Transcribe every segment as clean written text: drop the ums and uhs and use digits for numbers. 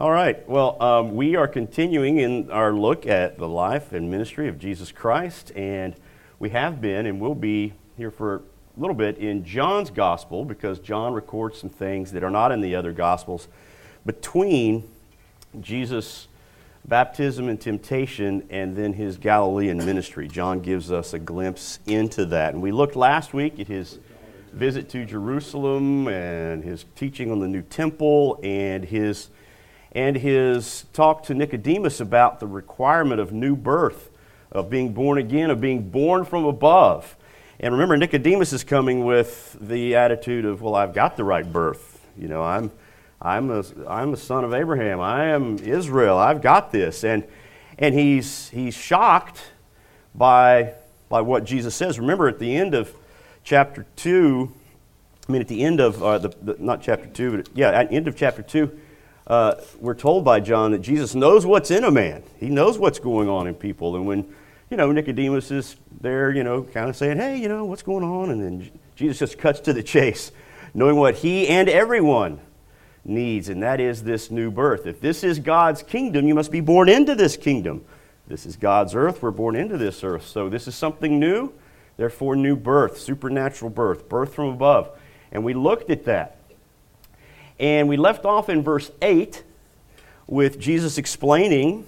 All right, well, we are continuing in our look at the life and ministry of Jesus Christ, and we have been and will be here for a little bit in John's Gospel, because John records some things that are not in the other Gospels between Jesus' baptism and temptation and then his Galilean ministry. John gives us a glimpse into that, and we looked last week at his visit to Jerusalem and his teaching on the new temple and his talk to Nicodemus about the requirement of new birth, of being born again, of being born from above. And remember, Nicodemus is coming with the attitude of, well, I've got the right birth. You know, I'm a son of Abraham. I am Israel. I've got this. And he's shocked by what Jesus says. Remember, at the end of chapter 2, at the end of chapter 2, we're told by John that Jesus knows what's in a man. He knows what's going on in people. And when, Nicodemus is there, kind of saying, hey, what's going on? And then Jesus just cuts to the chase, knowing what he and everyone needs, and that is this new birth. If this is God's kingdom, you must be born into this kingdom. This is God's earth. We're born into this earth. So this is something new, therefore new birth, supernatural birth, birth from above. And we looked at that. And we left off in verse 8 with Jesus explaining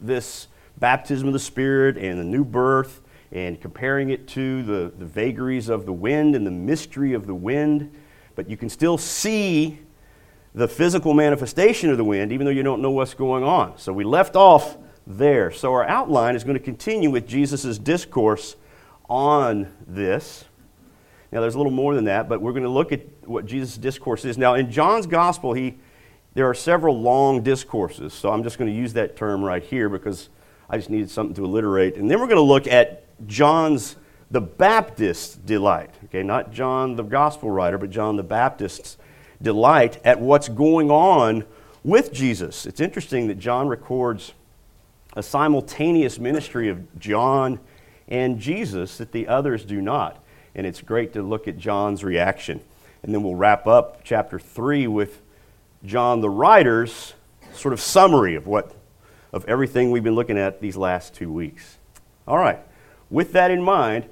this baptism of the Spirit and the new birth and comparing it to the vagaries of the wind and the mystery of the wind. But you can still see the physical manifestation of the wind even though you don't know what's going on. So we left off there. So our outline is going to continue with Jesus' discourse on this. Now, there's a little more than that, but we're going to look at what Jesus' discourse is. Now, in John's Gospel, there are several long discourses, so I'm just going to use that term right here because I just needed something to alliterate. And then we're going to look at John's the Baptist's delight, okay? Not John the Gospel writer, but John the Baptist's delight at what's going on with Jesus. It's interesting that John records a simultaneous ministry of John and Jesus that the others do not. And it's great to look at John's reaction. And then we'll wrap up chapter 3 with John the writer's sort of summary of everything we've been looking at these last 2 weeks. All right. With that in mind,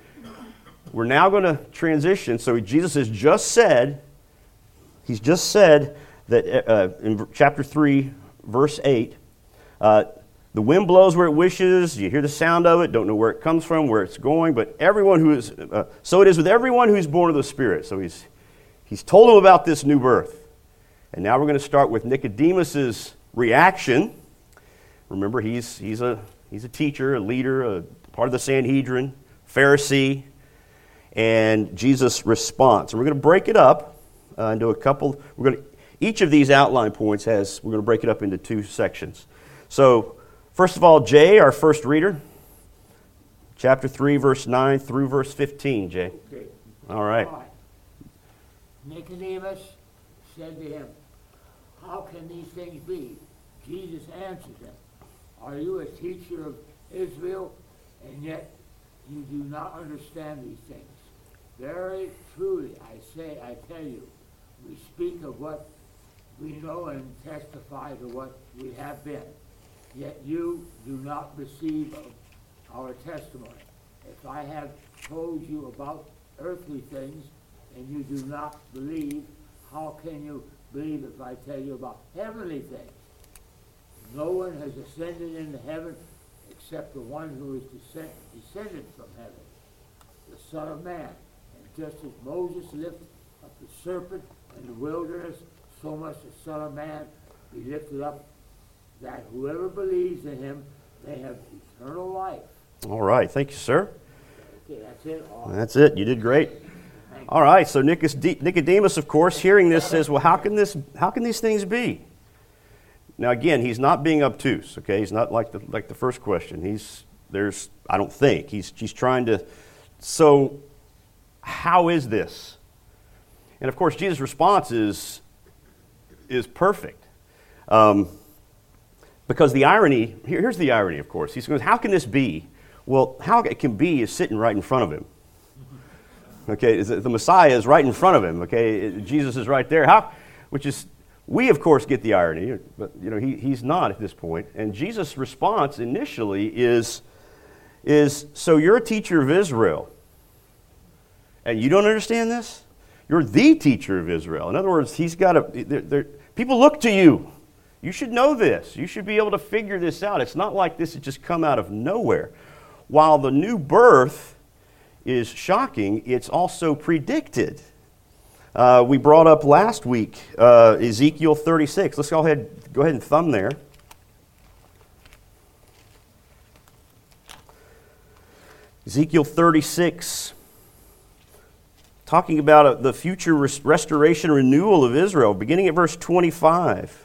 we're now going to transition. So Jesus has just said, that in chapter 3, verse 8, the wind blows where it wishes, you hear the sound of it, don't know where it comes from, where it's going, but everyone who is, so it is with everyone who's born of the Spirit. So he's told them about this new birth. And now we're going to start with Nicodemus's reaction. Remember, he's a teacher, a leader, a part of the Sanhedrin, Pharisee, and Jesus' response. And we're going to break it up into a couple. Each of these outline points we're going to break it up into two sections. So, first of all, Jay, our first reader, chapter 3, verse 9 through verse 15, Jay. Okay. All right. Nicodemus said to him, how can these things be? Jesus answered him, are you a teacher of Israel, and yet you do not understand these things? Very truly, I tell you, we speak of what we know and testify to what we have been. Yet you do not receive our testimony. If I have told you about earthly things and you do not believe, how can you believe if I tell you about heavenly things? No one has ascended into heaven except the one who is descended from heaven, the Son of Man. And just as Moses lifted up the serpent in the wilderness, so must the Son of Man be lifted up, that whoever believes in him may have eternal life. All right. Thank you, sir. Okay, that's it. Awesome. That's it. You did great. All right. So Nicodemus, of course, hearing this, says, well, how can these things be? Now, again, he's not being obtuse, okay? He's not like the first question. He's trying to, so how is this? And, of course, Jesus' response is perfect. Because the irony, here's the irony, of course. He goes, how can this be? Well, how it can be is sitting right in front of him. Okay, the Messiah is right in front of him. Okay, Jesus is right there. Which is We, of course, get the irony, but he's not at this point. And Jesus' response initially is, so you're a teacher of Israel, and you don't understand this? You're the teacher of Israel. In other words, he's got people look to you. You should know this. You should be able to figure this out. It's not like this has just come out of nowhere. While the new birth is shocking, it's also predicted. We brought up last week Ezekiel 36. Let's go ahead and thumb there. Ezekiel 36, talking about the future restoration and renewal of Israel, beginning at verse 25.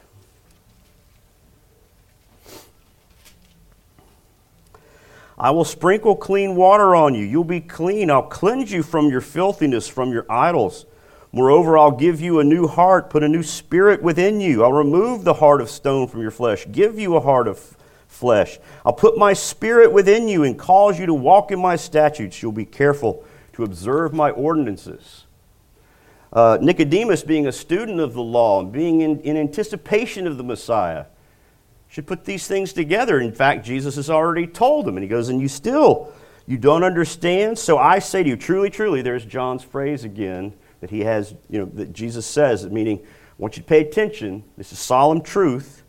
I will sprinkle clean water on you. You'll be clean. I'll cleanse you from your filthiness, from your idols. Moreover, I'll give you a new heart, put a new spirit within you. I'll remove the heart of stone from your flesh, give you a heart of flesh. I'll put my spirit within you and cause you to walk in my statutes. You'll be careful to observe my ordinances. Nicodemus, being a student of the law and being in anticipation of the Messiah, should put these things together. In fact, Jesus has already told him, and he goes, and you don't understand? So I say to you, truly, truly, there's John's phrase again, that he has, that Jesus says, meaning, I want you to pay attention. This is solemn truth.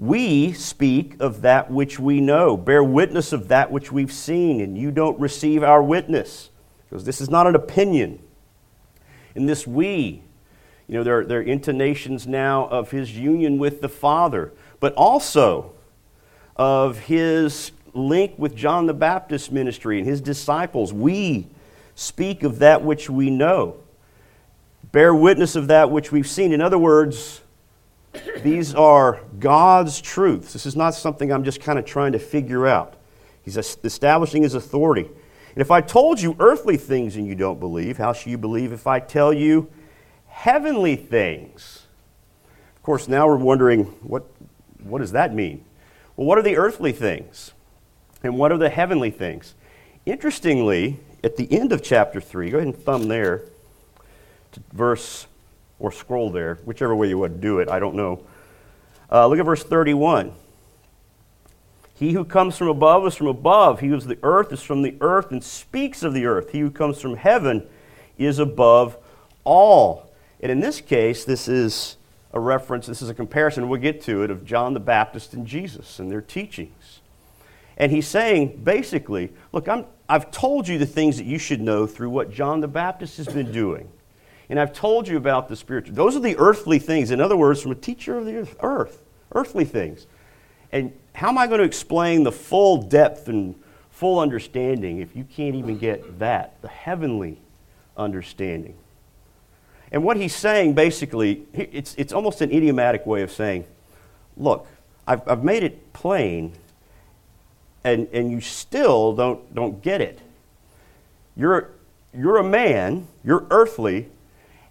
We speak of that which we know, bear witness of that which we've seen, and you don't receive our witness. Because this is not an opinion. In this we, there are intonations now of his union with the Father, but also of his link with John the Baptist's ministry and his disciples. We speak of that which we know, bear witness of that which we've seen. In other words, these are God's truths. This is not something I'm just kind of trying to figure out. He's establishing his authority. And if I told you earthly things and you don't believe, how shall you believe if I tell you heavenly things? Of course, now we're wondering, what does that mean? Well, what are the earthly things? And what are the heavenly things? Interestingly, at the end of chapter 3, go ahead and thumb there, to verse, or scroll there, whichever way you want to do it, I don't know. Look at verse 31. He who comes from above is from above. He who is the earth is from the earth and speaks of the earth. He who comes from heaven is above all. And in this case, this is a reference, this is a comparison, we'll get to it, of John the Baptist and Jesus and their teachings. And he's saying, basically, look, I've told you the things that you should know through what John the Baptist has been doing. And I've told you about the spiritual. Those are the earthly things. In other words, from a teacher of the earth, earthly things. And how am I going to explain the full depth and full understanding if you can't even get that, the heavenly understanding? And what he's saying, basically, it's almost an idiomatic way of saying, look, I've made it plain, and you still don't get it. You're a man, you're earthly,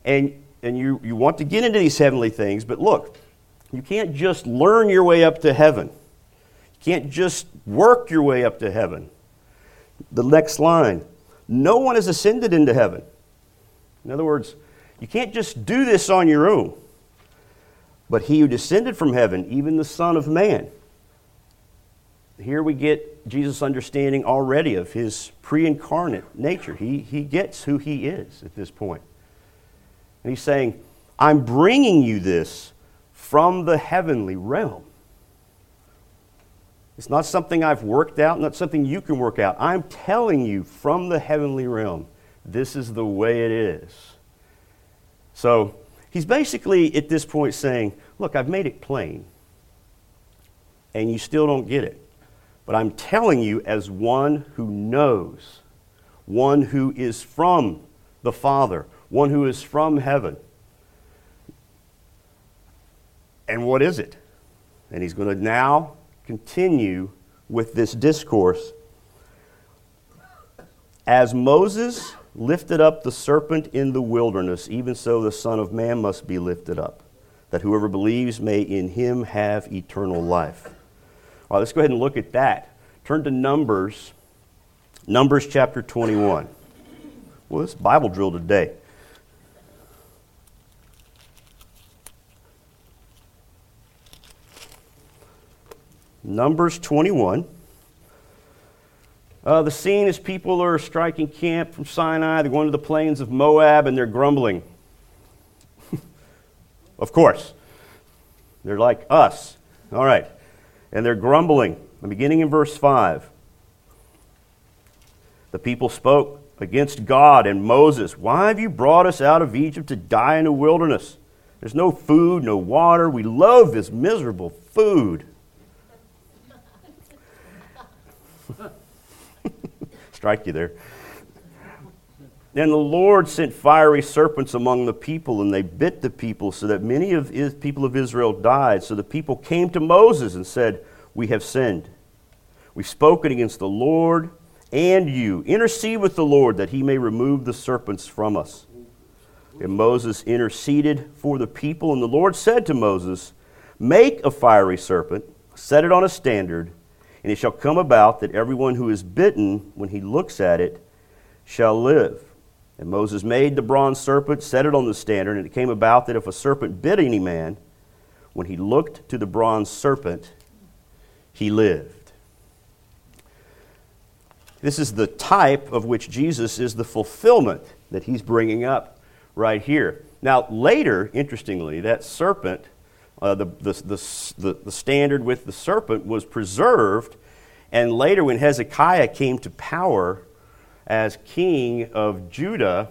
and you want to get into these heavenly things, but look, you can't just learn your way up to heaven. You can't just work your way up to heaven. The next line, no one has ascended into heaven. In other words, you can't just do this on your own. But he who descended from heaven, even the Son of Man. Here we get Jesus' understanding already of his pre-incarnate nature. He gets who he is at this point. And he's saying, I'm bringing you this from the heavenly realm. It's not something I've worked out, not something you can work out. I'm telling you from the heavenly realm, this is the way it is. So he's basically at this point saying, look, I've made it plain, and you still don't get it. But I'm telling you as one who knows, one who is from the Father, one who is from heaven. And what is it? And he's going to now continue with this discourse. As Moses lifted up the serpent in the wilderness, even so the Son of Man must be lifted up, that whoever believes may in him have eternal life. All right, let's go ahead and look at that. Turn to Numbers, Numbers chapter 21. Well, this Bible drill today. Numbers 21. The scene is people are striking camp from Sinai. They're going to the plains of Moab, and they're grumbling. Of course. They're like us. All right. And they're grumbling. I'm beginning in verse 5. The people spoke against God and Moses. Why have you brought us out of Egypt to die in the wilderness? There's no food, no water. We love this miserable food. Strike you there. Then the Lord sent fiery serpents among the people, and they bit the people so that many of the people of Israel died. So the people came to Moses and said, we have sinned. We've spoken against the Lord and you. Intercede with the Lord that he may remove the serpents from us. And Moses interceded for the people, and the Lord said to Moses, make a fiery serpent, set it on a standard, and it shall come about that everyone who is bitten, when he looks at it, shall live. And Moses made the bronze serpent, set it on the standard, and it came about that if a serpent bit any man, when he looked to the bronze serpent, he lived. This is the type of which Jesus is the fulfillment that he's bringing up right here. Now, later, interestingly, that serpent, the standard with the serpent was preserved, and later when Hezekiah came to power as king of Judah,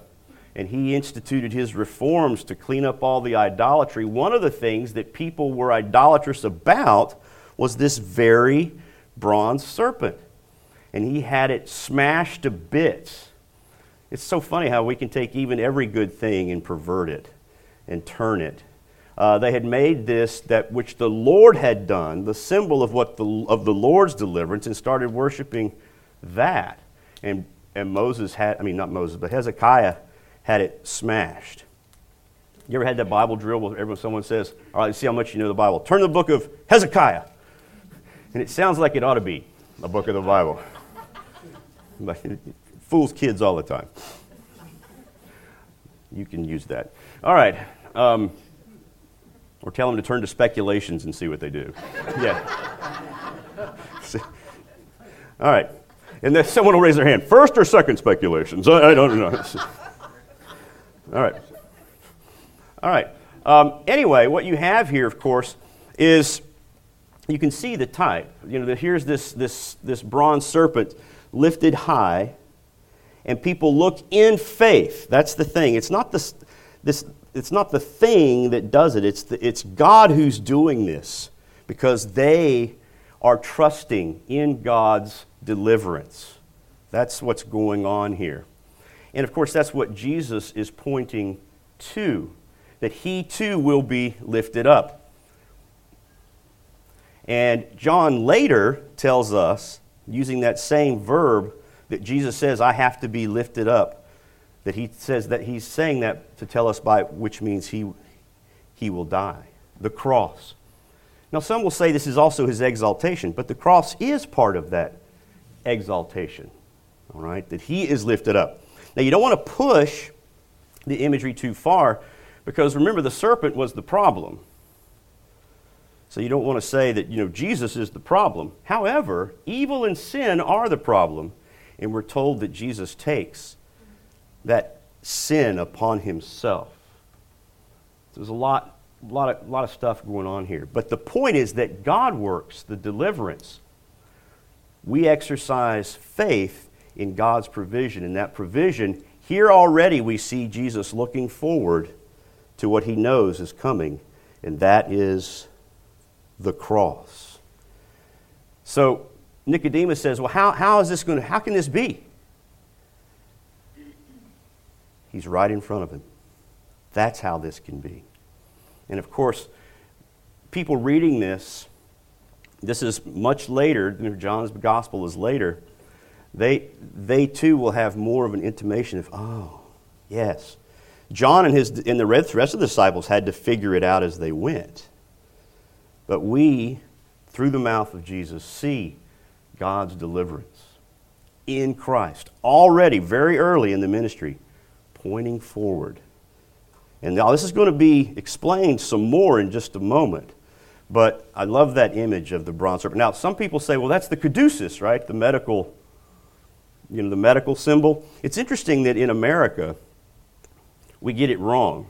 and he instituted his reforms to clean up all the idolatry, one of the things that people were idolatrous about was this very bronze serpent, and he had it smashed to bits. It's so funny how we can take even every good thing and pervert it and turn it. They had made this, that which the Lord had done, the symbol of what the Lord's deliverance, and started worshiping that. And Hezekiah had it smashed. You ever had that Bible drill where someone says, all right, see how much you know the Bible. Turn the book of Hezekiah. And it sounds like it ought to be a book of the Bible. But fools kids all the time. You can use that. All right. Or tell them to turn to speculations and see what they do. Yeah. All right. And then someone will raise their hand. First or second speculations? I don't know. All right. All right. Anyway, what you have here, of course, is you can see the type. You know, here's this bronze serpent lifted high. And people look in faith. That's the thing. It's not this. It's not the thing that does it. It's God who's doing this, because they are trusting in God's deliverance. That's what's going on here. And of course, that's what Jesus is pointing to, that he too will be lifted up. And John later tells us, using that same verb, that Jesus says, I have to be lifted up. That he says that he's saying that to tell us by which means he will die. The cross. Now some will say this is also his exaltation, but the cross is part of that exaltation. All right? That he is lifted up. Now you don't want to push the imagery too far, because remember the serpent was the problem. So you don't want to say that, you know, Jesus is the problem. However, evil and sin are the problem. And we're told that Jesus takes that sin upon himself. There's a lot of stuff going on here. But the point is that God works the deliverance. We exercise faith in God's provision. And that provision, here already we see Jesus looking forward to what he knows is coming. And that is the cross. So Nicodemus says, well, how can this be? He's right in front of him. That's how this can be. And of course, people reading this is much later, John's gospel is later, they too will have more of an intimation of, oh, yes. John and the rest of the disciples had to figure it out as they went. But we, through the mouth of Jesus, see God's deliverance in Christ, already very early in the ministry, pointing forward. And now this is going to be explained some more in just a moment, But I love that image of the bronze serpent. Now, some people say, well, that's the caduceus, right? The medical, you know, the medical symbol. It's interesting that in America, we get it wrong.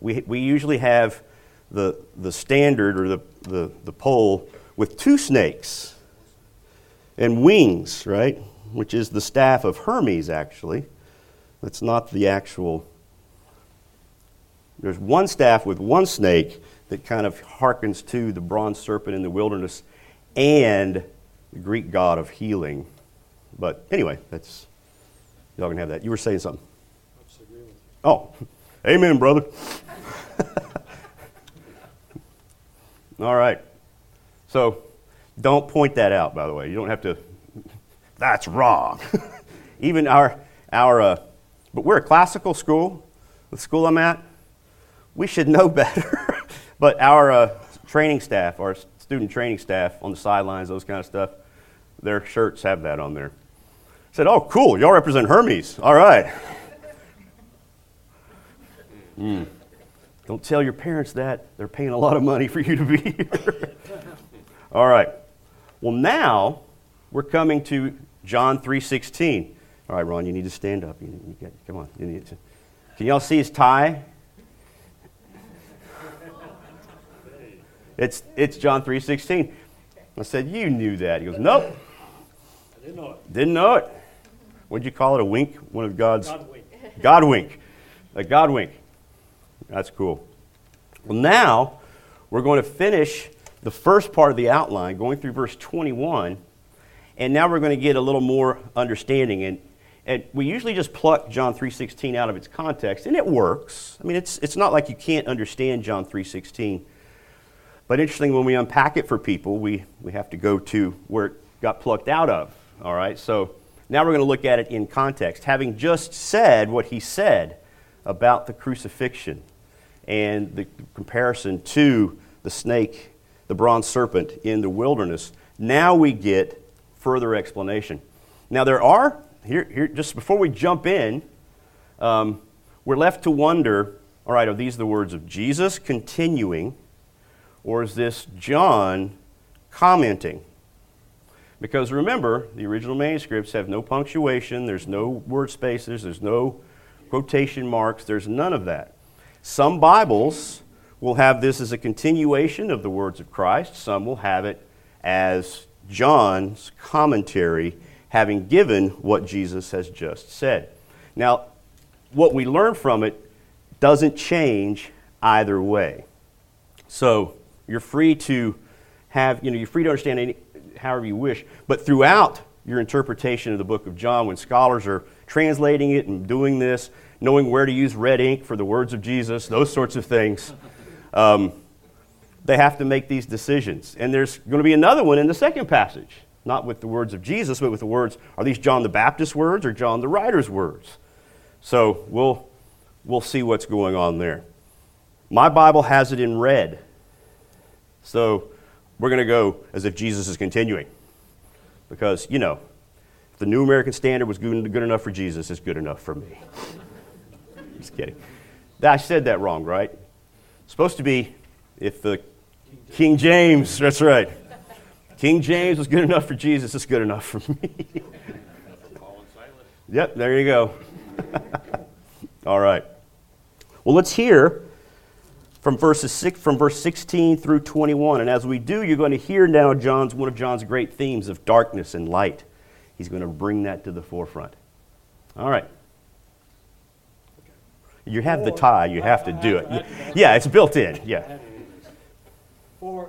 We usually have the standard or the pole with two snakes and wings, right? Which is the staff of Hermes, actually. That's not the actual. There's one staff with one snake that kind of harkens to the bronze serpent in the wilderness and the Greek god of healing. But anyway, that's, y'all can have that. You were saying something. I just agree with you. Oh, amen, brother. All right. So don't point that out, by the way. You don't have to. That's wrong. Even our but we're a classical school, the school I'm at. We should know better. But our training staff, our student training staff on the sidelines, those kind of stuff, their shirts have that on there. I said, oh, cool, y'all represent Hermes. All right. Don't tell your parents that. They're paying a lot of money for you to be here. All right. Well, now we're coming to John 3:16. All right, Ron, you need to stand up. Come on. You need to. Can y'all see his tie? It's John 3:16. I said, you knew that. He goes, nope. I didn't know it. Didn't know it. What'd you call it? A wink? One of God's. God wink. God wink. A God wink. That's cool. Well, now we're going to finish the first part of the outline, going through verse 21. And now we're going to get a little more understanding. And we usually just pluck John 3:16 out of its context, and it works. I mean, it's not like you can't understand John 3:16. But interesting, when we unpack it for people, we have to go to where it got plucked out of. All right, so now we're going to look at it in context. Having just said what he said about the crucifixion and the comparison to the snake, the bronze serpent in the wilderness, now we get further explanation. Now there are, here just before we jump in, we're left to wonder, all right, are these the words of Jesus continuing, or is this John commenting? Because remember, the original manuscripts have no punctuation, there's no word spaces, there's no quotation marks, there's none of that. Some Bibles will have this as a continuation of the words of Christ, some will have it as John's commentary having given what Jesus has just said. Now, what we learn from it doesn't change either way. So you're free to have, you're free to understand however you wish, but throughout your interpretation of the book of John, when scholars are translating it and doing this, knowing where to use red ink for the words of Jesus, those sorts of things, they have to make these decisions. And there's going to be another one in the second passage, not with the words of Jesus, but with the words, are these John the Baptist's words or John the writer's words? So we'll see what's going on there. My Bible has it in red. So we're going to go as if Jesus is continuing. Because, you know, if the New American Standard was good enough for Jesus, it's good enough for me. Just kidding. I said that wrong, right? It's supposed to be, if the King James, that's right. King James was good enough for Jesus, it's good enough for me. Yep, there you go. All right. Well, let's hear from verse 16 through 21. And as we do, you're going to hear now one of John's great themes of darkness and light. He's going to bring that to the forefront. All right. You have the tie, you have to do it. Yeah, it's built in. Yeah. For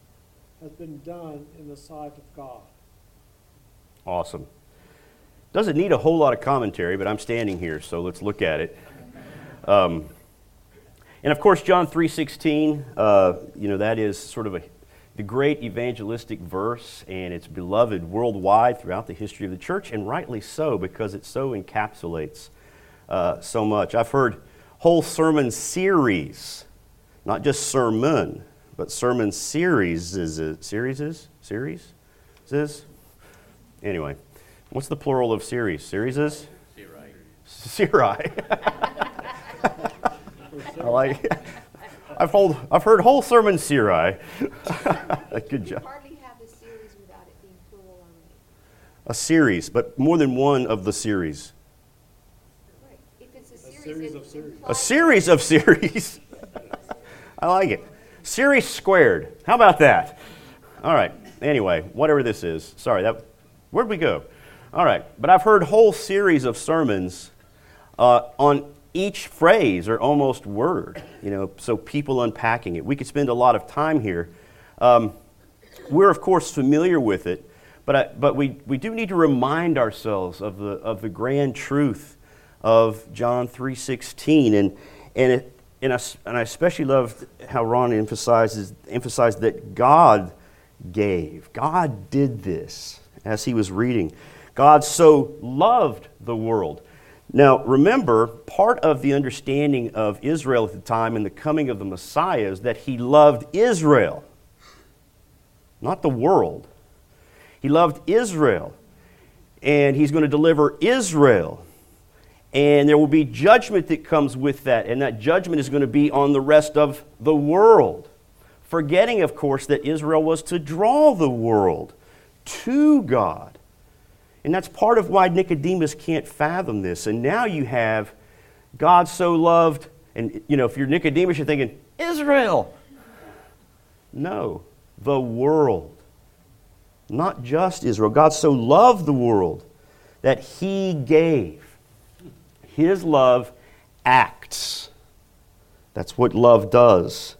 has been done in the sight of God. Awesome. Doesn't need a whole lot of commentary, but I'm standing here, so let's look at it. And of course, John 3:16, that is sort of the great evangelistic verse, and it's beloved worldwide throughout the history of the church, and rightly so, because it so encapsulates so much. I've heard whole sermon series, not just sermon, but sermon series series. Anyway, what's the plural of series? Serieses? Series. I like it. I've heard whole sermon series. Good job. You hardly have a series without it being plural on it. A series, but more than one of the series. Right. If it's a series of series. A series of series. I like it. Series squared. How about that? All right. Anyway, whatever this is. Sorry, where'd we go? All right. But I've heard whole series of sermons on each phrase or almost word, so people unpacking it. We could spend a lot of time here. We're, of course, familiar with it, but we do need to remind ourselves of the grand truth of John 3:16, and I especially loved how Ron emphasized that God gave. God did this as he was reading. God so loved the world. Now, remember, part of the understanding of Israel at the time and the coming of the Messiah is that he loved Israel, not the world. He loved Israel, and he's going to deliver Israel. And there will be judgment that comes with that, and that judgment is going to be on the rest of the world. Forgetting, of course, that Israel was to draw the world to God. And that's part of why Nicodemus can't fathom this. And now you have God so loved, and if you're Nicodemus, you're thinking, Israel! No, the world. Not just Israel. God so loved the world that he gave. His love acts. That's what love does.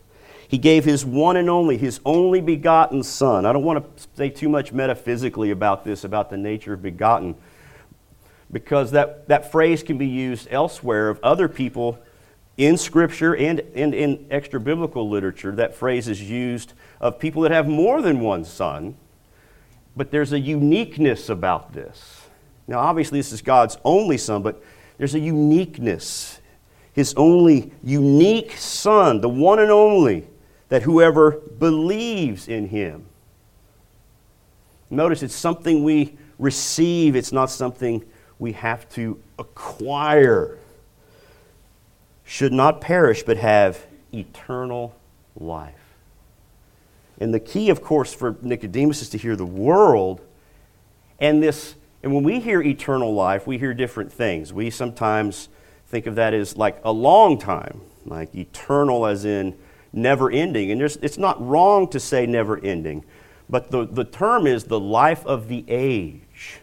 He gave his one and only, his only begotten Son. I don't want to say too much metaphysically about this, about the nature of begotten, because that phrase can be used elsewhere of other people in Scripture and in extra-biblical literature. That phrase is used of people that have more than one son, but there's a uniqueness about this. Now, obviously, this is God's only Son, but there's a uniqueness. His only unique Son, the one and only, that whoever believes in him. Notice it's something we receive. It's not something we have to acquire. Should not perish, but have eternal life. And the key, of course, for Nicodemus is to hear the world. And when we hear eternal life, we hear different things. We sometimes think of that as like a long time, like eternal as in never ending. And it's not wrong to say never ending, but the term is the life of the age.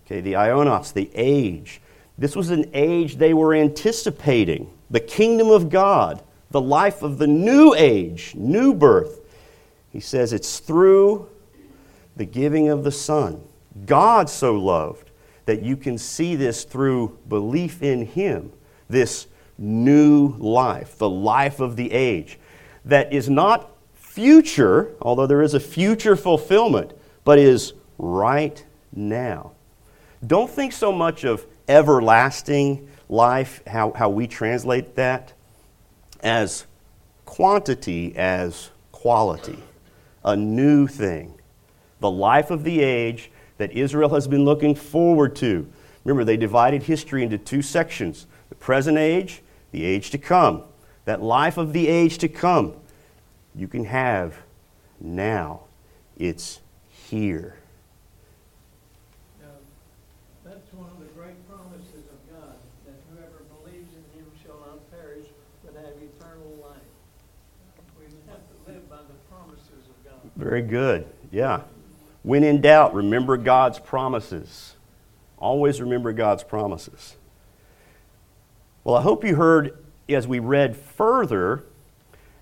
Okay, the Aeonos, the age. This was an age they were anticipating, the kingdom of God, the life of the new age, new birth. He says it's through the giving of the Son. God so loved that you can see this through belief in him, this new life, the life of the age, that is not future, although there is a future fulfillment, but is right now. Don't think so much of everlasting life, how we translate that, as quantity, as quality, a new thing. The life of the age that Israel has been looking forward to. Remember, they divided history into two sections, the present age, the age to come. That life of the age to come, you can have now. It's here. Now, that's one of the great promises of God, that whoever believes in him shall not perish, but have eternal life. We have to live by the promises of God. Very good. Yeah. When in doubt, remember God's promises. Always remember God's promises. Well, I hope you heard as we read further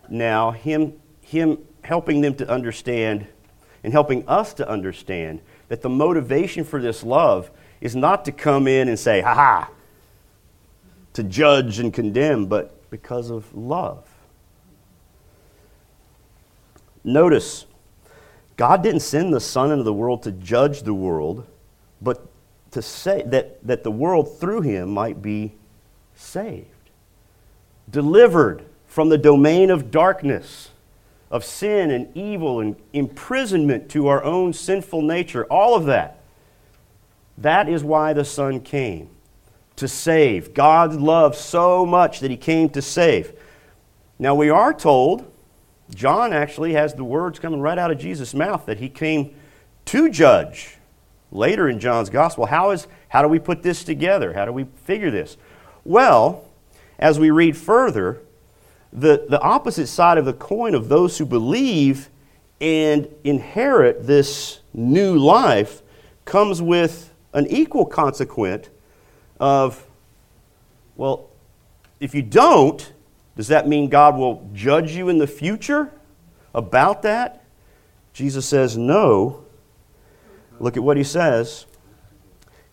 now him helping them to understand and helping us to understand that the motivation for this love is not to come in and say, ha-ha, to judge and condemn, but because of love. Notice, God didn't send the Son into the world to judge the world, but to say that the world through him might be saved, delivered from the domain of darkness, of sin and evil and imprisonment to our own sinful nature, all of that. That is why the Son came, to save. God loved so much that he came to save. Now we are told, John actually has the words coming right out of Jesus' mouth, that he came to judge. Later in John's gospel, how do we put this together? How do we figure this? Well, as we read further, the opposite side of the coin of those who believe and inherit this new life comes with an equal consequence of, well, if you don't, does that mean God will judge you in the future about that? Jesus says no. Look at what he says.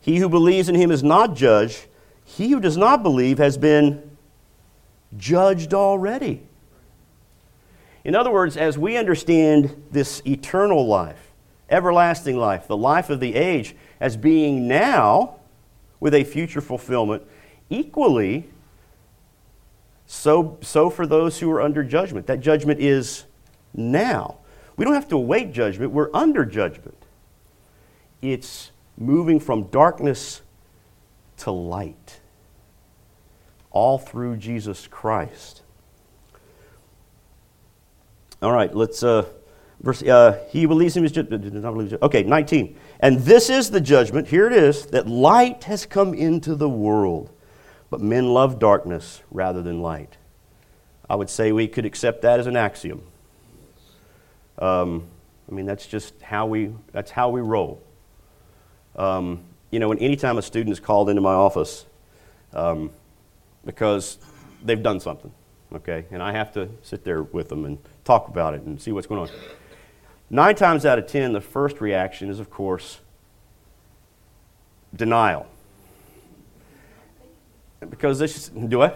He who believes in him is not judged. He who does not believe has been judged already. In other words, as we understand this eternal life, everlasting life, the life of the age, as being now with a future fulfillment, equally so for those who are under judgment. That judgment is now. We don't have to await judgment. We're under judgment. It's moving from darkness to light, all through Jesus Christ. All right, let's, he believes him is judgment. Okay, 19. And this is the judgment, here it is, that light has come into the world, but men love darkness rather than light. I would say we could accept that as an axiom. That's just how we roll. And anytime a student is called into my office because they've done something, okay, and I have to sit there with them and talk about it and see what's going on. 9 times out of 10, the first reaction is, of course, denial. Because this is, do I?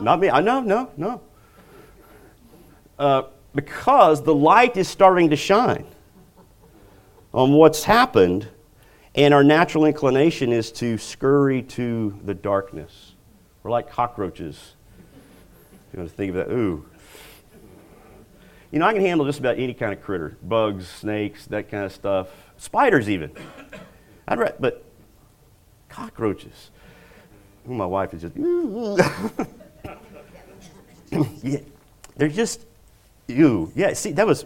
No. Not me. No. Because the light is starting to shine on what's happened, and our natural inclination is to scurry to the darkness. We're like cockroaches. You know, to think of that, ooh. I can handle just about any kind of critter. Bugs, snakes, that kind of stuff. Spiders even. But cockroaches. My wife is just, yeah. They're just, ew. Yeah, see, that was,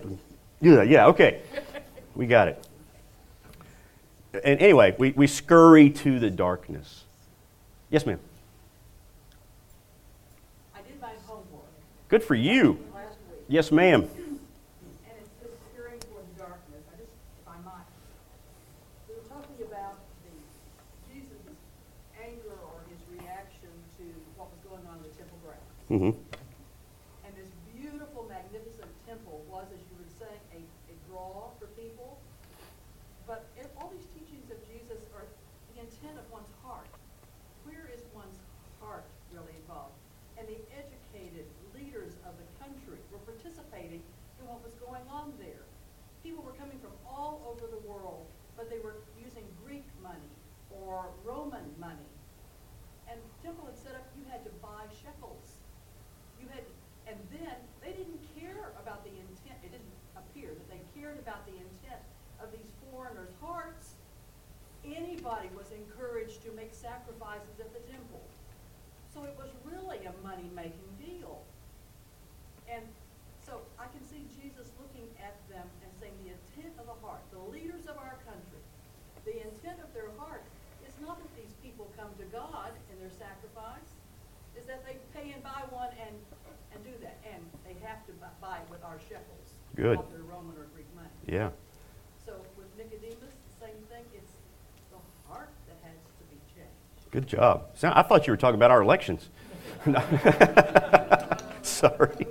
yeah, okay. We got it. And anyway, we scurry to the darkness. Yes, ma'am. I did my homework. Good for you. Last week. Yes, ma'am. And it's this scurrying toward the darkness. If I might, we were talking about Jesus' anger or his reaction to what was going on in the temple grounds. Mm-hmm. And this beautiful, magnificent temple was, as you were saying, a draw for people. But all these teachings of Jesus are the intent of one's heart. Where is one's heart really involved? And the educated leaders of the country were participating in what was going on there. People were coming from all over the world, but they were using Greek money or Roman money. And the temple had set up, you had to buy shekels. And then they didn't care about the intent. It didn't appear that they cared about the intent of these foreigners' hearts. Anybody was encouraged to make sacrifices at the temple. So it was really a money-making deal. And so I can see Jesus looking at them and saying the intent of the heart, the leaders of our country, the intent of their heart is not that these people come to God in their sacrifice, is that they pay and buy one and do that. And they have to buy it with our shekels. Good. Of their Roman or Greek mind. Yeah. So with Nicodemus, the same thing. It's the heart that has to be changed. Good job. I thought you were talking about our elections. Sorry.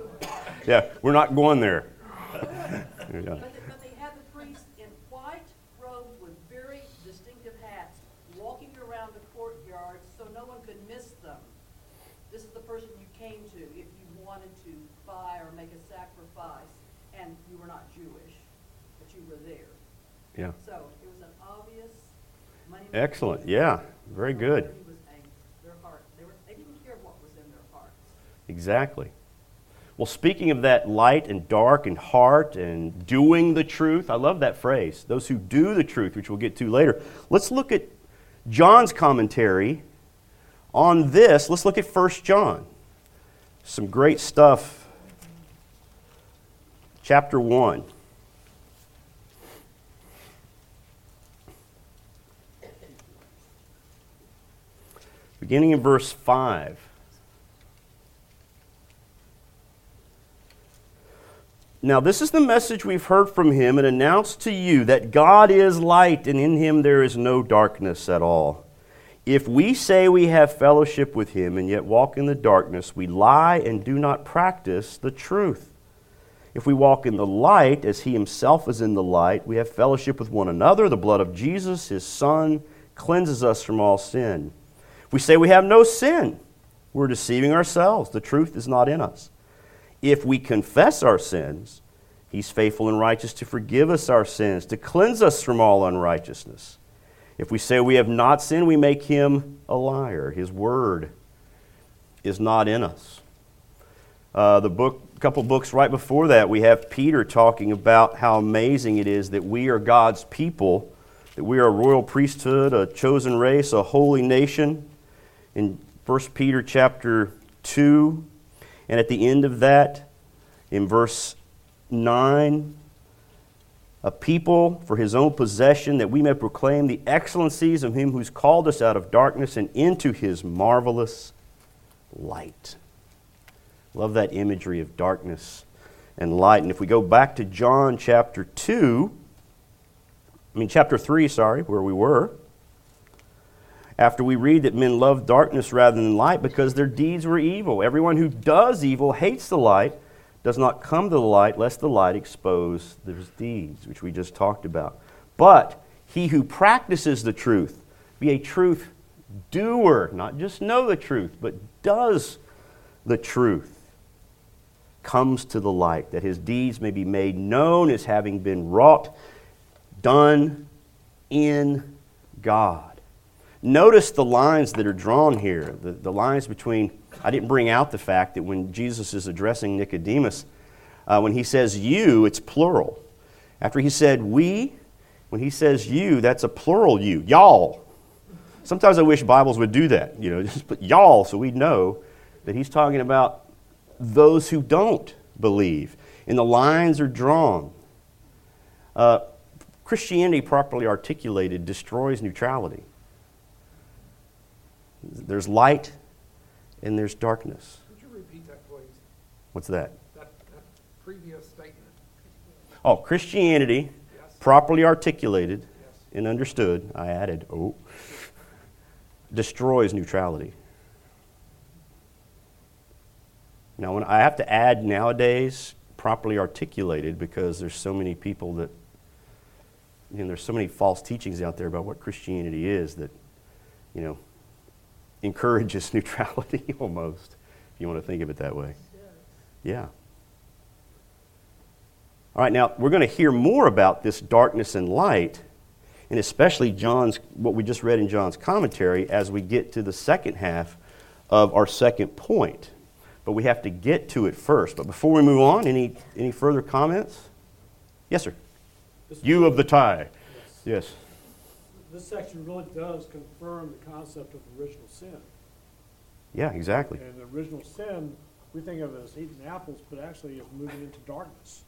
Yeah, we're not going there. But they had the priests in white robes with very distinctive hats walking around the courtyard so no one could miss them. This is the person you came to if you wanted to buy or make a sacrifice and you were not Jewish, but you were there. Yeah. So it was an obvious money. Excellent. Yeah. Very good. He was angry. Their heart. They didn't care what was in their hearts. Exactly. Well, speaking of that light and dark and heart and doing the truth, I love that phrase, those who do the truth, which we'll get to later. Let's look at John's commentary on this. Let's look at 1 John. Some great stuff. Chapter 1. Beginning in verse 5. Now this is the message we've heard from him and announced to you, that God is light and in him there is no darkness at all. If we say we have fellowship with him and yet walk in the darkness, we lie and do not practice the truth. If we walk in the light as he himself is in the light, we have fellowship with one another. The blood of Jesus, his Son, cleanses us from all sin. If we say we have no sin, we're deceiving ourselves. The truth is not in us. If we confess our sins, he's faithful and righteous to forgive us our sins, to cleanse us from all unrighteousness. If we say we have not sinned, we make him a liar. His word is not in us. A couple books right before that, we have Peter talking about how amazing it is that we are God's people, that we are a royal priesthood, a chosen race, a holy nation. In 1 Peter chapter 2, and at the end of that, in verse 9, a people for his own possession, that we may proclaim the excellencies of him who's called us out of darkness and into his marvelous light. Love that imagery of darkness and light. And if we go back to John chapter 3, where we were, after we read that men love darkness rather than light because their deeds were evil. Everyone who does evil hates the light, does not come to the light, lest the light expose their deeds, which we just talked about. But he who practices the truth, be a truth doer, not just know the truth, but does the truth, comes to the light, that his deeds may be made known as having been wrought, done in God. Notice the lines that are drawn here, the lines between, I didn't bring out the fact that when Jesus is addressing Nicodemus, when he says you, it's plural. After he said we, when he says you, that's a plural you, y'all. Sometimes I wish Bibles would do that, just put y'all so we'd know that he's talking about those who don't believe. And the lines are drawn. Christianity properly articulated destroys neutrality. There's light and there's darkness. Could you repeat that, please? What's that? That previous statement. Oh, Christianity, yes. Properly articulated, yes. And understood, I added, destroys neutrality. Now, when I have to add nowadays, properly articulated, because there's so many people that, there's so many false teachings out there about what Christianity is that, encourages neutrality almost, if you want to think of it that way. Yeah. All right, now we're going to hear more about this darkness and light, and especially what we just read in John's commentary as we get to the second half of our second point. But we have to get to it first. But before we move on, any further comments? Yes, sir. You of the tie. Yes. This section really does confirm the concept of original sin. Yeah, exactly. And original sin, we think of it as eating apples, but actually it's moving into darkness.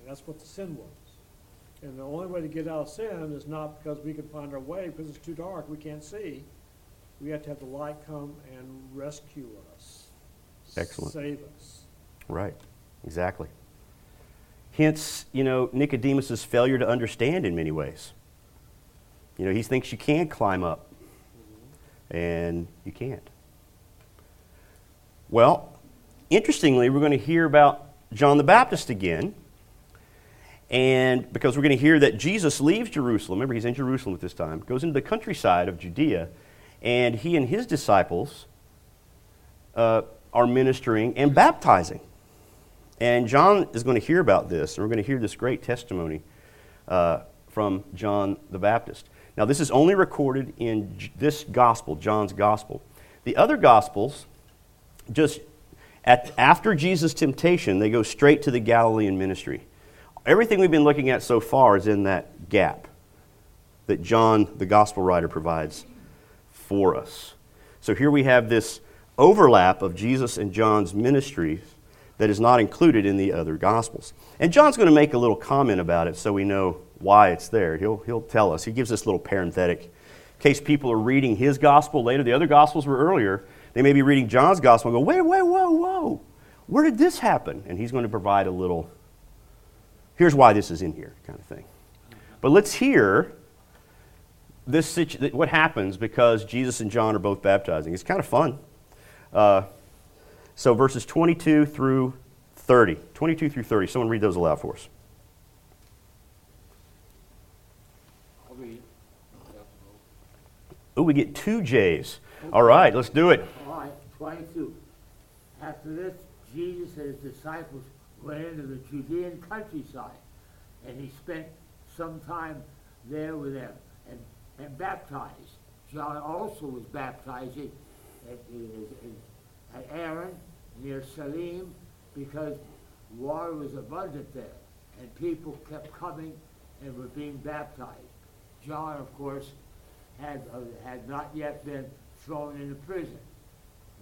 And that's what the sin was. And the only way to get out of sin is not because we can find our way, because it's too dark, we can't see. We have to have the light come and rescue us. Excellent. Save us. Right. Exactly. Hence, Nicodemus's failure to understand in many ways. He thinks you can climb up, and you can't. Well, interestingly, we're going to hear about John the Baptist again, and because we're going to hear that Jesus leaves Jerusalem. Remember, he's in Jerusalem at this time, goes into the countryside of Judea, and he and his disciples are ministering and baptizing. And John is going to hear about this, and we're going to hear this great testimony from John the Baptist. Now, this is only recorded in this gospel, John's gospel. The other gospels, just after Jesus' temptation, they go straight to the Galilean ministry. Everything we've been looking at so far is in that gap that John, the gospel writer, provides for us. So here we have this overlap of Jesus and John's ministries that is not included in the other gospels. And John's going to make a little comment about it so we know why it's there. He'll tell us. He gives this little parenthetic. In case people are reading his gospel later, the other gospels were earlier, they may be reading John's gospel and go, whoa, where did this happen? And he's going to provide a little, here's why this is in here kind of thing. But let's hear this what happens because Jesus and John are both baptizing. It's kind of fun. So verses 22 through 30. 22 through 30. Someone read those aloud for us. Oh, we get two J's. Okay. All right, let's do it. All right, 22. After this, Jesus and his disciples went into the Judean countryside, and he spent some time there with them and baptized. John also was baptizing at Aenon near Salim because water was abundant there, and people kept coming and were being baptized. John, of course, had not yet been thrown into prison.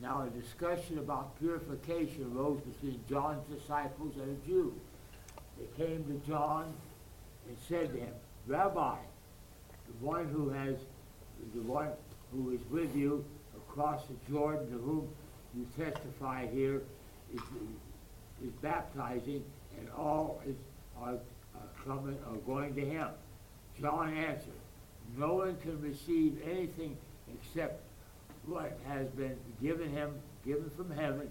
Now a discussion about purification arose between John's disciples and a Jew. They came to John and said to him, "Rabbi, the one who is with you across the Jordan, to whom you testify here, is baptizing, and all are going to him." John answered, "No one can receive anything except what has been given from heaven.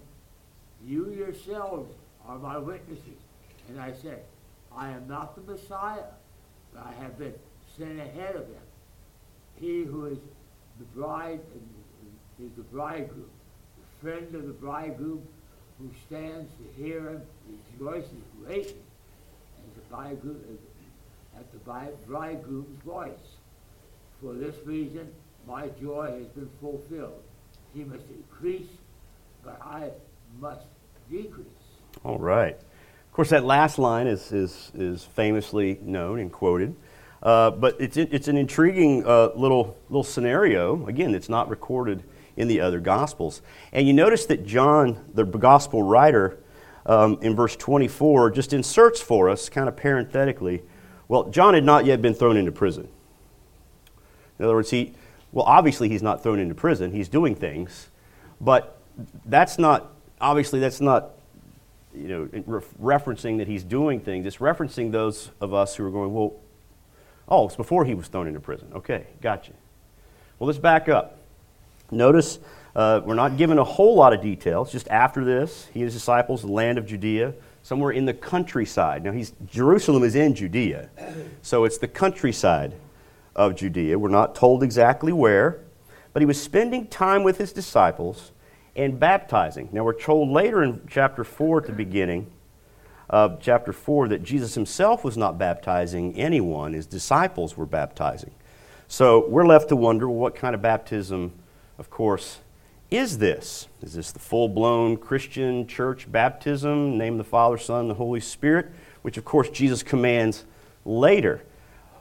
You yourselves are my witnesses." And I said, "I am not the Messiah, but I have been sent ahead of him. He who is the bride is the bridegroom. The friend of the bridegroom who stands to hear him rejoices greatly at the bridegroom's voice. For this reason, my joy has been fulfilled. He must increase, but I must decrease." All right. Of course, that last line is famously known and quoted, but it's an intriguing little scenario. Again, it's not recorded in the other Gospels, and you notice that John, the Gospel writer, in verse 24, just inserts for us, kind of parenthetically, well, John had not yet been thrown into prison. In other words, obviously he's not thrown into prison. He's doing things, but that's not referencing that he's doing things. It's referencing those of us who are going, it's before he was thrown into prison. Okay, gotcha. Well, let's back up. Notice we're not given a whole lot of details. Just after this, he and his disciples, the land of Judea, somewhere in the countryside. Now, Jerusalem is in Judea, so it's the countryside of Judea. We're not told exactly where, but he was spending time with his disciples and baptizing. Now, we're told later in chapter 4 at the beginning of chapter 4 that Jesus himself was not baptizing anyone. His disciples were baptizing. So we're left to wonder what kind of baptism, of course, is this? Is this the full-blown Christian church baptism, in the name of the Father, Son, and the Holy Spirit, which, of course, Jesus commands later?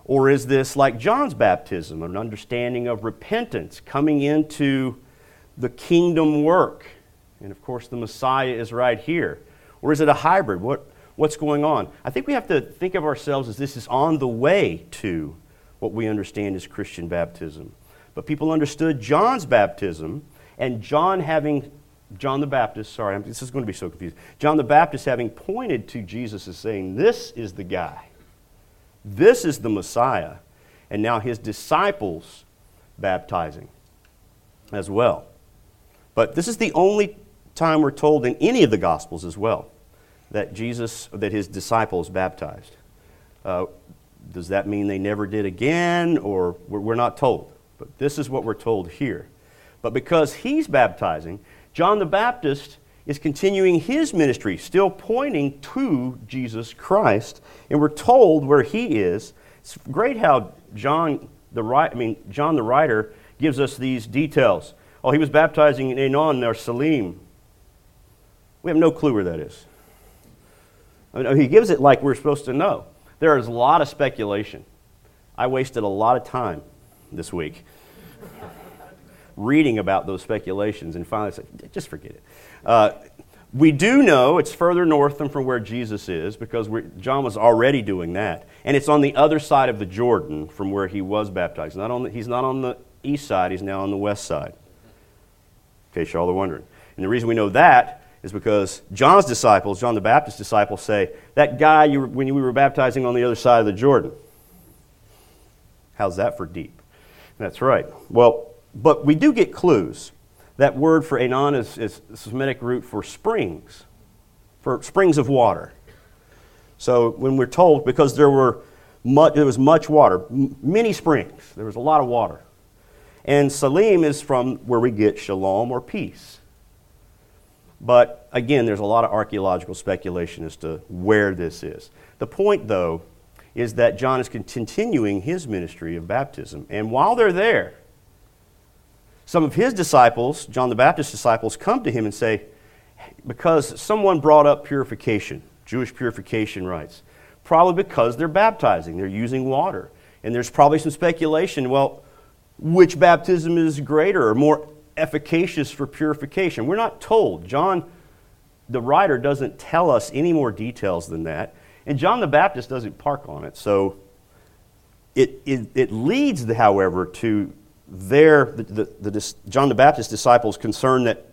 Or is this like John's baptism, an understanding of repentance, coming into the kingdom work? And of course, the Messiah is right here. Or is it a hybrid? What's going on? I think we have to think of ourselves as this is on the way to what we understand as Christian baptism. But people understood John's baptism and John having John the Baptist, sorry, this is going to be so confusing. John the Baptist, having pointed to Jesus, is saying, this is the guy. This is the Messiah. And now his disciples baptizing as well. But this is the only time we're told in any of the Gospels as well that Jesus, that his disciples baptized. Does that mean they never did again? Or we're not told. But this is what we're told here. But because he's baptizing, John the Baptist is continuing his ministry, still pointing to Jesus Christ, and we're told where he is. It's great how John the writer gives us these details. Oh, he was baptizing in Aenon or Salim. We have no clue where that is. I mean, he gives it like we're supposed to know. There is a lot of speculation. I wasted a lot of time this week reading about those speculations, and finally said, just forget it. We do know it's further north than from where Jesus is, because John was already doing that, and it's on the other side of the Jordan from where he was baptized. He's not on the east side, he's now on the west side, in case y'all are wondering. And the reason we know that is because John's disciples, John the Baptist's disciples, say, that guy when we were baptizing on the other side of the Jordan. How's that for deep? That's right. Well, but we do get clues. That word for Anon is a Semitic root for springs of water. So when we're told, because there was much water, many springs, there was a lot of water. And Salim is from where we get shalom or peace. But again, there's a lot of archaeological speculation as to where this is. The point, though, is that John is continuing his ministry of baptism. And while they're there, some of his disciples, John the Baptist's disciples, come to him and say, because someone brought up purification, Jewish purification rites, probably because they're baptizing, they're using water. And there's probably some speculation, well, which baptism is greater or more efficacious for purification? We're not told. John, the writer, doesn't tell us any more details than that. And John the Baptist doesn't park on it. So it leads, however, to John the Baptist's disciples concerned that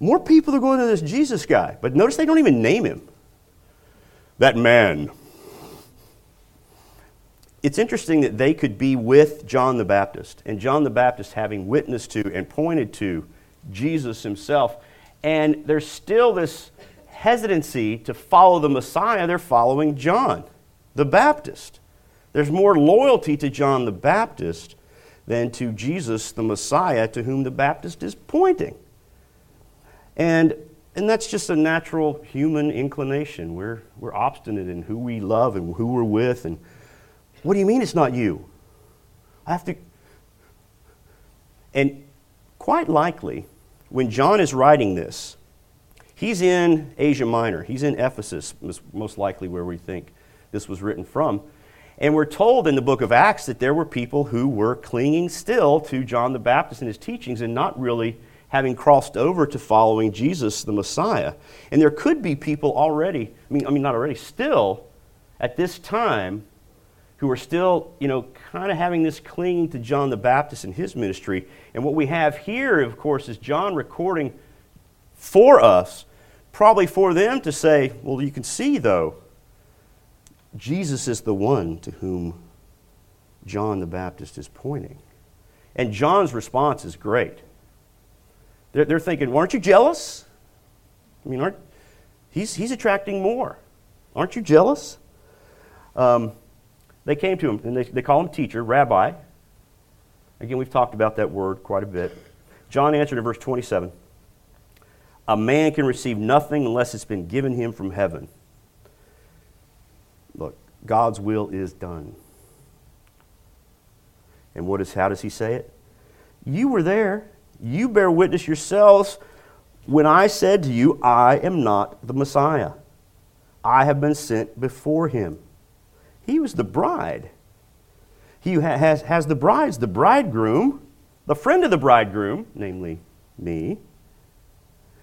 more people are going to this Jesus guy. But notice they don't even name him. That man. It's interesting that they could be with John the Baptist, and John the Baptist having witnessed to and pointed to Jesus himself, and there's still this hesitancy to follow the Messiah. They're following John the Baptist. There's more loyalty to John the Baptist than to Jesus, the Messiah, to whom the Baptist is pointing. And that's just a natural human inclination. We're obstinate in who we love and who we're with. And what do you mean it's not you? I have to... And quite likely, when John is writing this, he's in Asia Minor. He's in Ephesus, most likely where we think this was written from. And we're told in the book of Acts that there were people who were clinging still to John the Baptist and his teachings and not really having crossed over to following Jesus, the Messiah. And there could be people still at this time who are still, kind of having this clinging to John the Baptist and his ministry. And what we have here, of course, is John recording for us, probably for them to say, well, you can see, though, Jesus is the one to whom John the Baptist is pointing. And John's response is great. They're thinking, well, aren't you jealous? He's attracting more. Aren't you jealous? They came to him, and they call him teacher, rabbi. Again, we've talked about that word quite a bit. John answered in verse 27, a man can receive nothing unless it's been given him from heaven. Look, God's will is done. And how does he say it? You were there. You bear witness yourselves when I said to you, I am not the Messiah. I have been sent before him. He was the bride. He has the bride's the bridegroom, the friend of the bridegroom, namely me,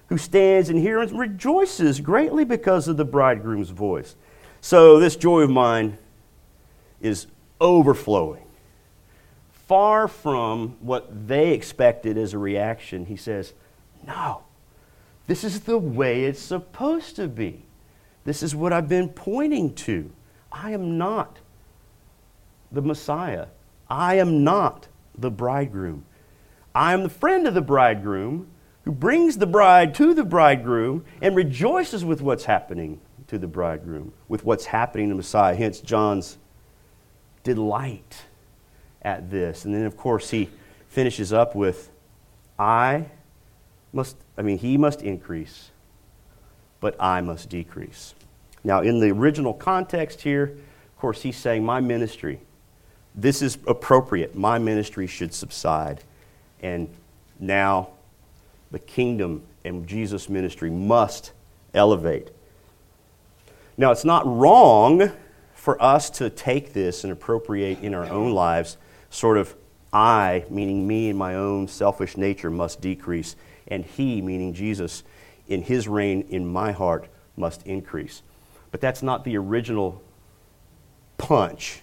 who stands and hears and rejoices greatly because of the bridegroom's voice. So this joy of mine is overflowing. Far from what they expected as a reaction, he says, No. This is the way it's supposed to be. This is what I've been pointing to. I am not the Messiah. I am not the bridegroom. I am the friend of the bridegroom who brings the bride to the bridegroom and rejoices with what's happening to the bridegroom, with what's happening to Messiah. Hence John's delight at this. And then, of course, he finishes up with, he must increase, but I must decrease. Now, in the original context here, of course, he's saying my ministry, this is appropriate. My ministry should subside. And now the kingdom and Jesus' ministry must elevate. Now, it's not wrong for us to take this and appropriate in our own lives, sort of I, meaning me and my own selfish nature, must decrease, and he, meaning Jesus, in his reign in my heart must increase. But that's not the original punch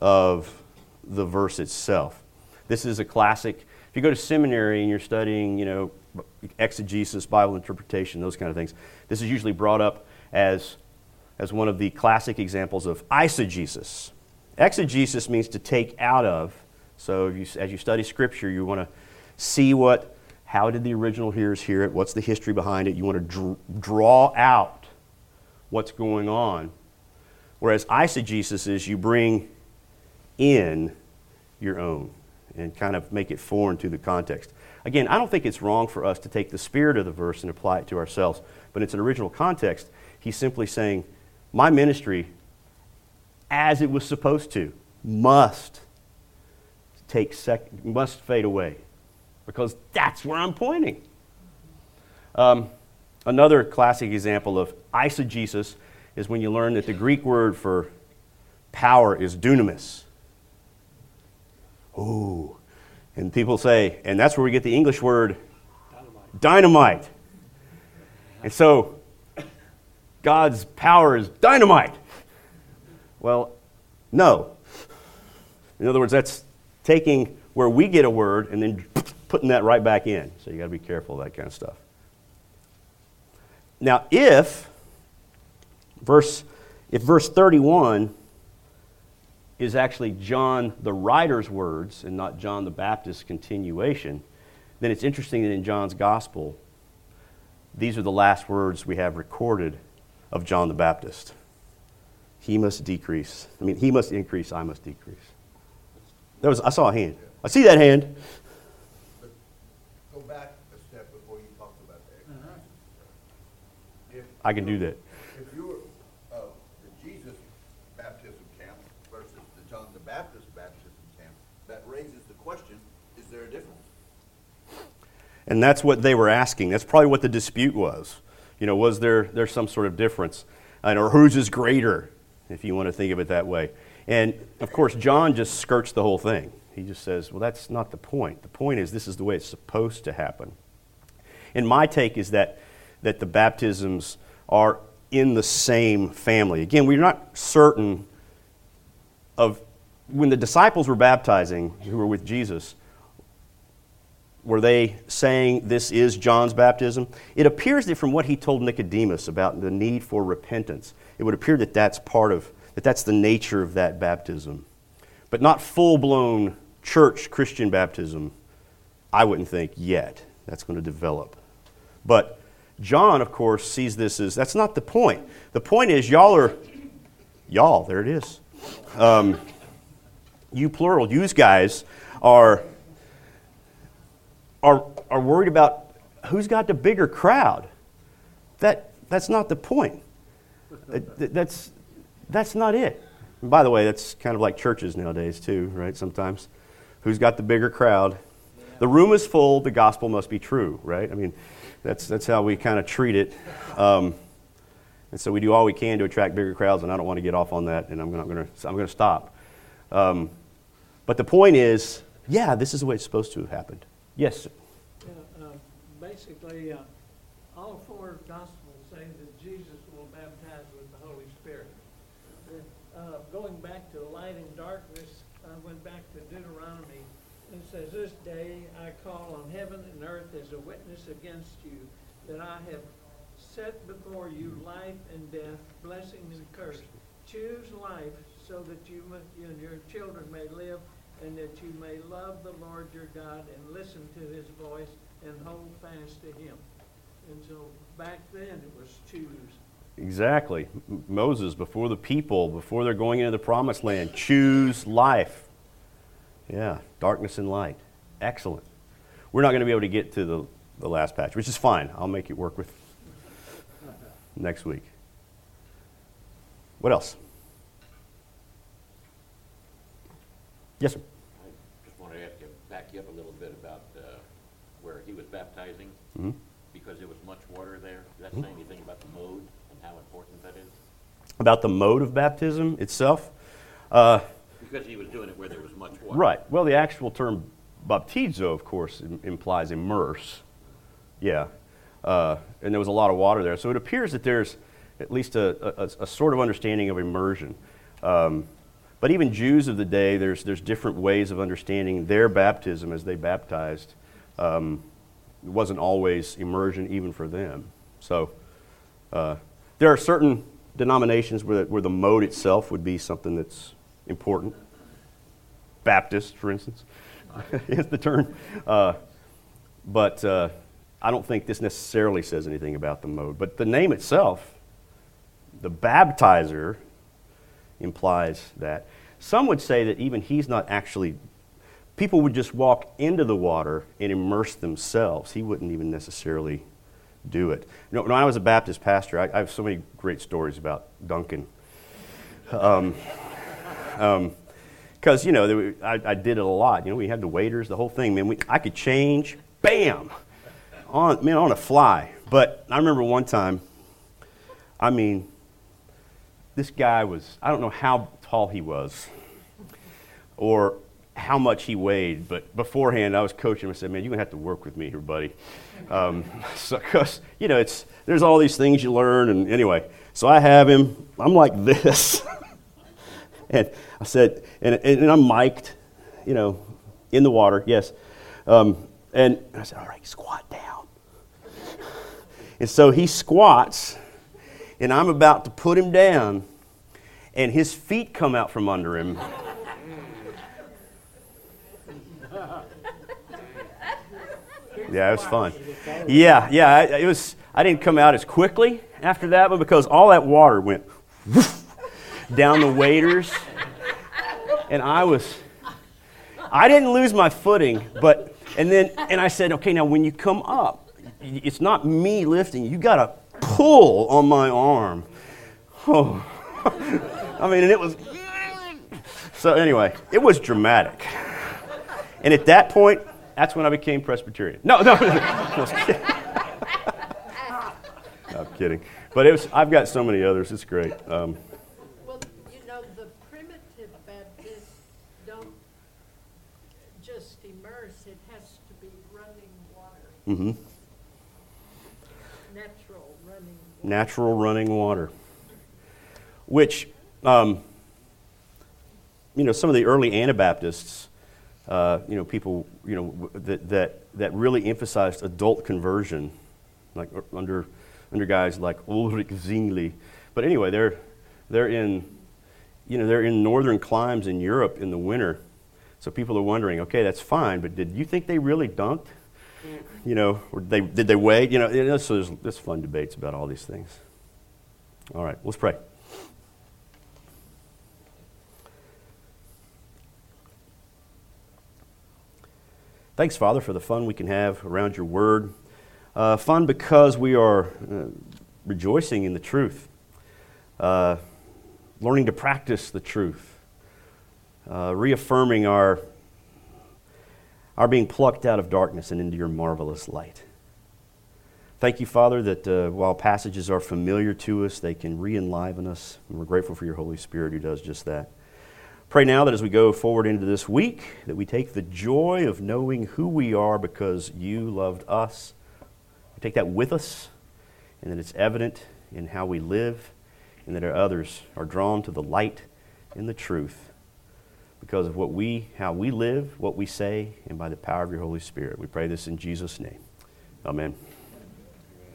of the verse itself. This is a classic. If you go to seminary and you're studying, exegesis, Bible interpretation, those kind of things, this is usually brought up as one of the classic examples of eisegesis. Exegesis means to take out of. So as you study Scripture, you want to see how did the original hearers hear it? What's the history behind it? You want to draw out what's going on. Whereas eisegesis is you bring in your own and kind of make it foreign to the context. Again, I don't think it's wrong for us to take the spirit of the verse and apply it to ourselves, but it's an original context. He's simply saying, my ministry, as it was supposed to, must fade away, because that's where I'm pointing. Another classic example of eisegesis is when you learn that the Greek word for power is dunamis. Oh, and people say, and that's where we get the English word dynamite. And so God's power is dynamite. Well, no. In other words, that's taking where we get a word and then putting that right back in. So you got to be careful of that kind of stuff. Now, if verse 31 is actually John the writer's words and not John the Baptist's continuation, then it's interesting that in John's gospel, these are the last words we have recorded of John the Baptist. He must increase, I must decrease. I saw a hand. I see that hand. But go back a step before you talked about that. Mm-hmm. I can do that. If you were the Jesus baptism camp versus the John the Baptist baptism camp, that raises the question, is there a difference? And that's what they were asking. That's probably what the dispute was. Was there's some sort of difference? Or whose is greater, if you want to think of it that way. And, of course, John just skirts the whole thing. He just says, well, that's not the point. The point is this is the way it's supposed to happen. And my take is that the baptisms are in the same family. Again, we're not certain of when the disciples were baptizing, who were with Jesus, were they saying this is John's baptism? It appears that from what he told Nicodemus about the need for repentance, it would appear that that's part of that's the nature of that baptism. But not full-blown church Christian baptism, I wouldn't think, yet. That's going to develop. But John, of course, sees this as, that's not the point. The point is y'all, there it is. You plural, yous guys are worried about who's got the bigger crowd. That's not the point. That's not it. And by the way, that's kind of like churches nowadays too, right? Sometimes. Who's got the bigger crowd? Yeah. The room is full, the gospel must be true, right? I mean, that's how we kind of treat it. And so we do all we can to attract bigger crowds, and I don't want to get off on that, and I'm going to stop. But the point is, yeah, this is the way it's supposed to have happened. Yes, sir. Yeah, basically, all four gospels say that Jesus will baptize with the Holy Spirit. Going back to light and darkness, I went back to Deuteronomy and says, "This day I call on heaven and earth as a witness against you, that I have set before you life and death, blessing and curse. Choose life so that you and your children may live, and that you may love the Lord your God and listen to his voice and hold fast to him." And so back then it was choose. Exactly. Moses, before the people, before they're going into the promised land, choose life. Yeah, darkness and light. Excellent. We're not going to be able to get to the last patch, which is fine. I'll make it work with next week. What else? Yes, sir. I just want to ask you, back you up a little bit about where he was baptizing, mm-hmm. because there was much water there. Does that say anything about the mode and how important that is? About the mode of baptism itself? Because he was doing it where there was much water. Right. Well, the actual term baptizo, of course, implies immerse. Yeah. And there was a lot of water there. So it appears that there's at least a sort of understanding of immersion. But even Jews of the day, there's different ways of understanding their baptism as they baptized. It wasn't always immersion even for them. So there are certain denominations where the mode itself would be something that's important. Baptist, for instance, is the term. But I don't think this necessarily says anything about the mode. But the name itself, the baptizer, implies that. Some would say that even he's not actually, people would just walk into the water and immerse themselves. He wouldn't even necessarily do it. You know, when I was a Baptist pastor, I have so many great stories about Duncan. Because, you know, I did it a lot. You know, we had the waiters, the whole thing. Man, I could change, bam, on a fly. But I remember one time, I mean, this guy was, I don't know how tall he was or how much he weighed, but beforehand I was coaching him. I said, "Man, you're going to have to work with me here, buddy." Because, you know, there's all these things you learn. And anyway, so I have him. I'm like this. And I said, and I'm mic'd, you know, in the water, yes. And I said, "All right, squat down." And so he squats, and I'm about to put him down, and his feet come out from under him. Yeah, it was fun. Yeah, it was. I didn't come out as quickly after that, but because all that water went down the waders, and I didn't lose my footing, but and I said, "Okay, now when you come up, it's not me lifting. You got to pull on my arm." Oh, I mean, and it was, so anyway, it was dramatic. And at that point, that's when I became Presbyterian. No, I'm kidding. But it was, I've got so many others. It's great. Well, you know, the primitive Baptists don't just immerse. It has to be running water. Mm-hmm. Natural running water, which, you know, some of the early Anabaptists, you know, people, you know, that really emphasized adult conversion, like under guys like Ulrich Zwingli. But anyway, they're in northern climes in Europe in the winter, so people are wondering, okay, that's fine, but did you think they really dunked? You know, or did they wait? You know, so there's fun debates about all these things. All right, let's pray. Thanks, Father, for the fun we can have around your word. Fun because we are rejoicing in the truth, learning to practice the truth, reaffirming our being plucked out of darkness and into your marvelous light. Thank you, Father, that while passages are familiar to us, they can re-enliven us, and we're grateful for your Holy Spirit who does just that. Pray now that as we go forward into this week, that we take the joy of knowing who we are because you loved us. We take that with us, and that it's evident in how we live, and that our others are drawn to the light and the truth because of how we live, what we say, and by the power of your Holy Spirit. We pray this in Jesus' name. Amen.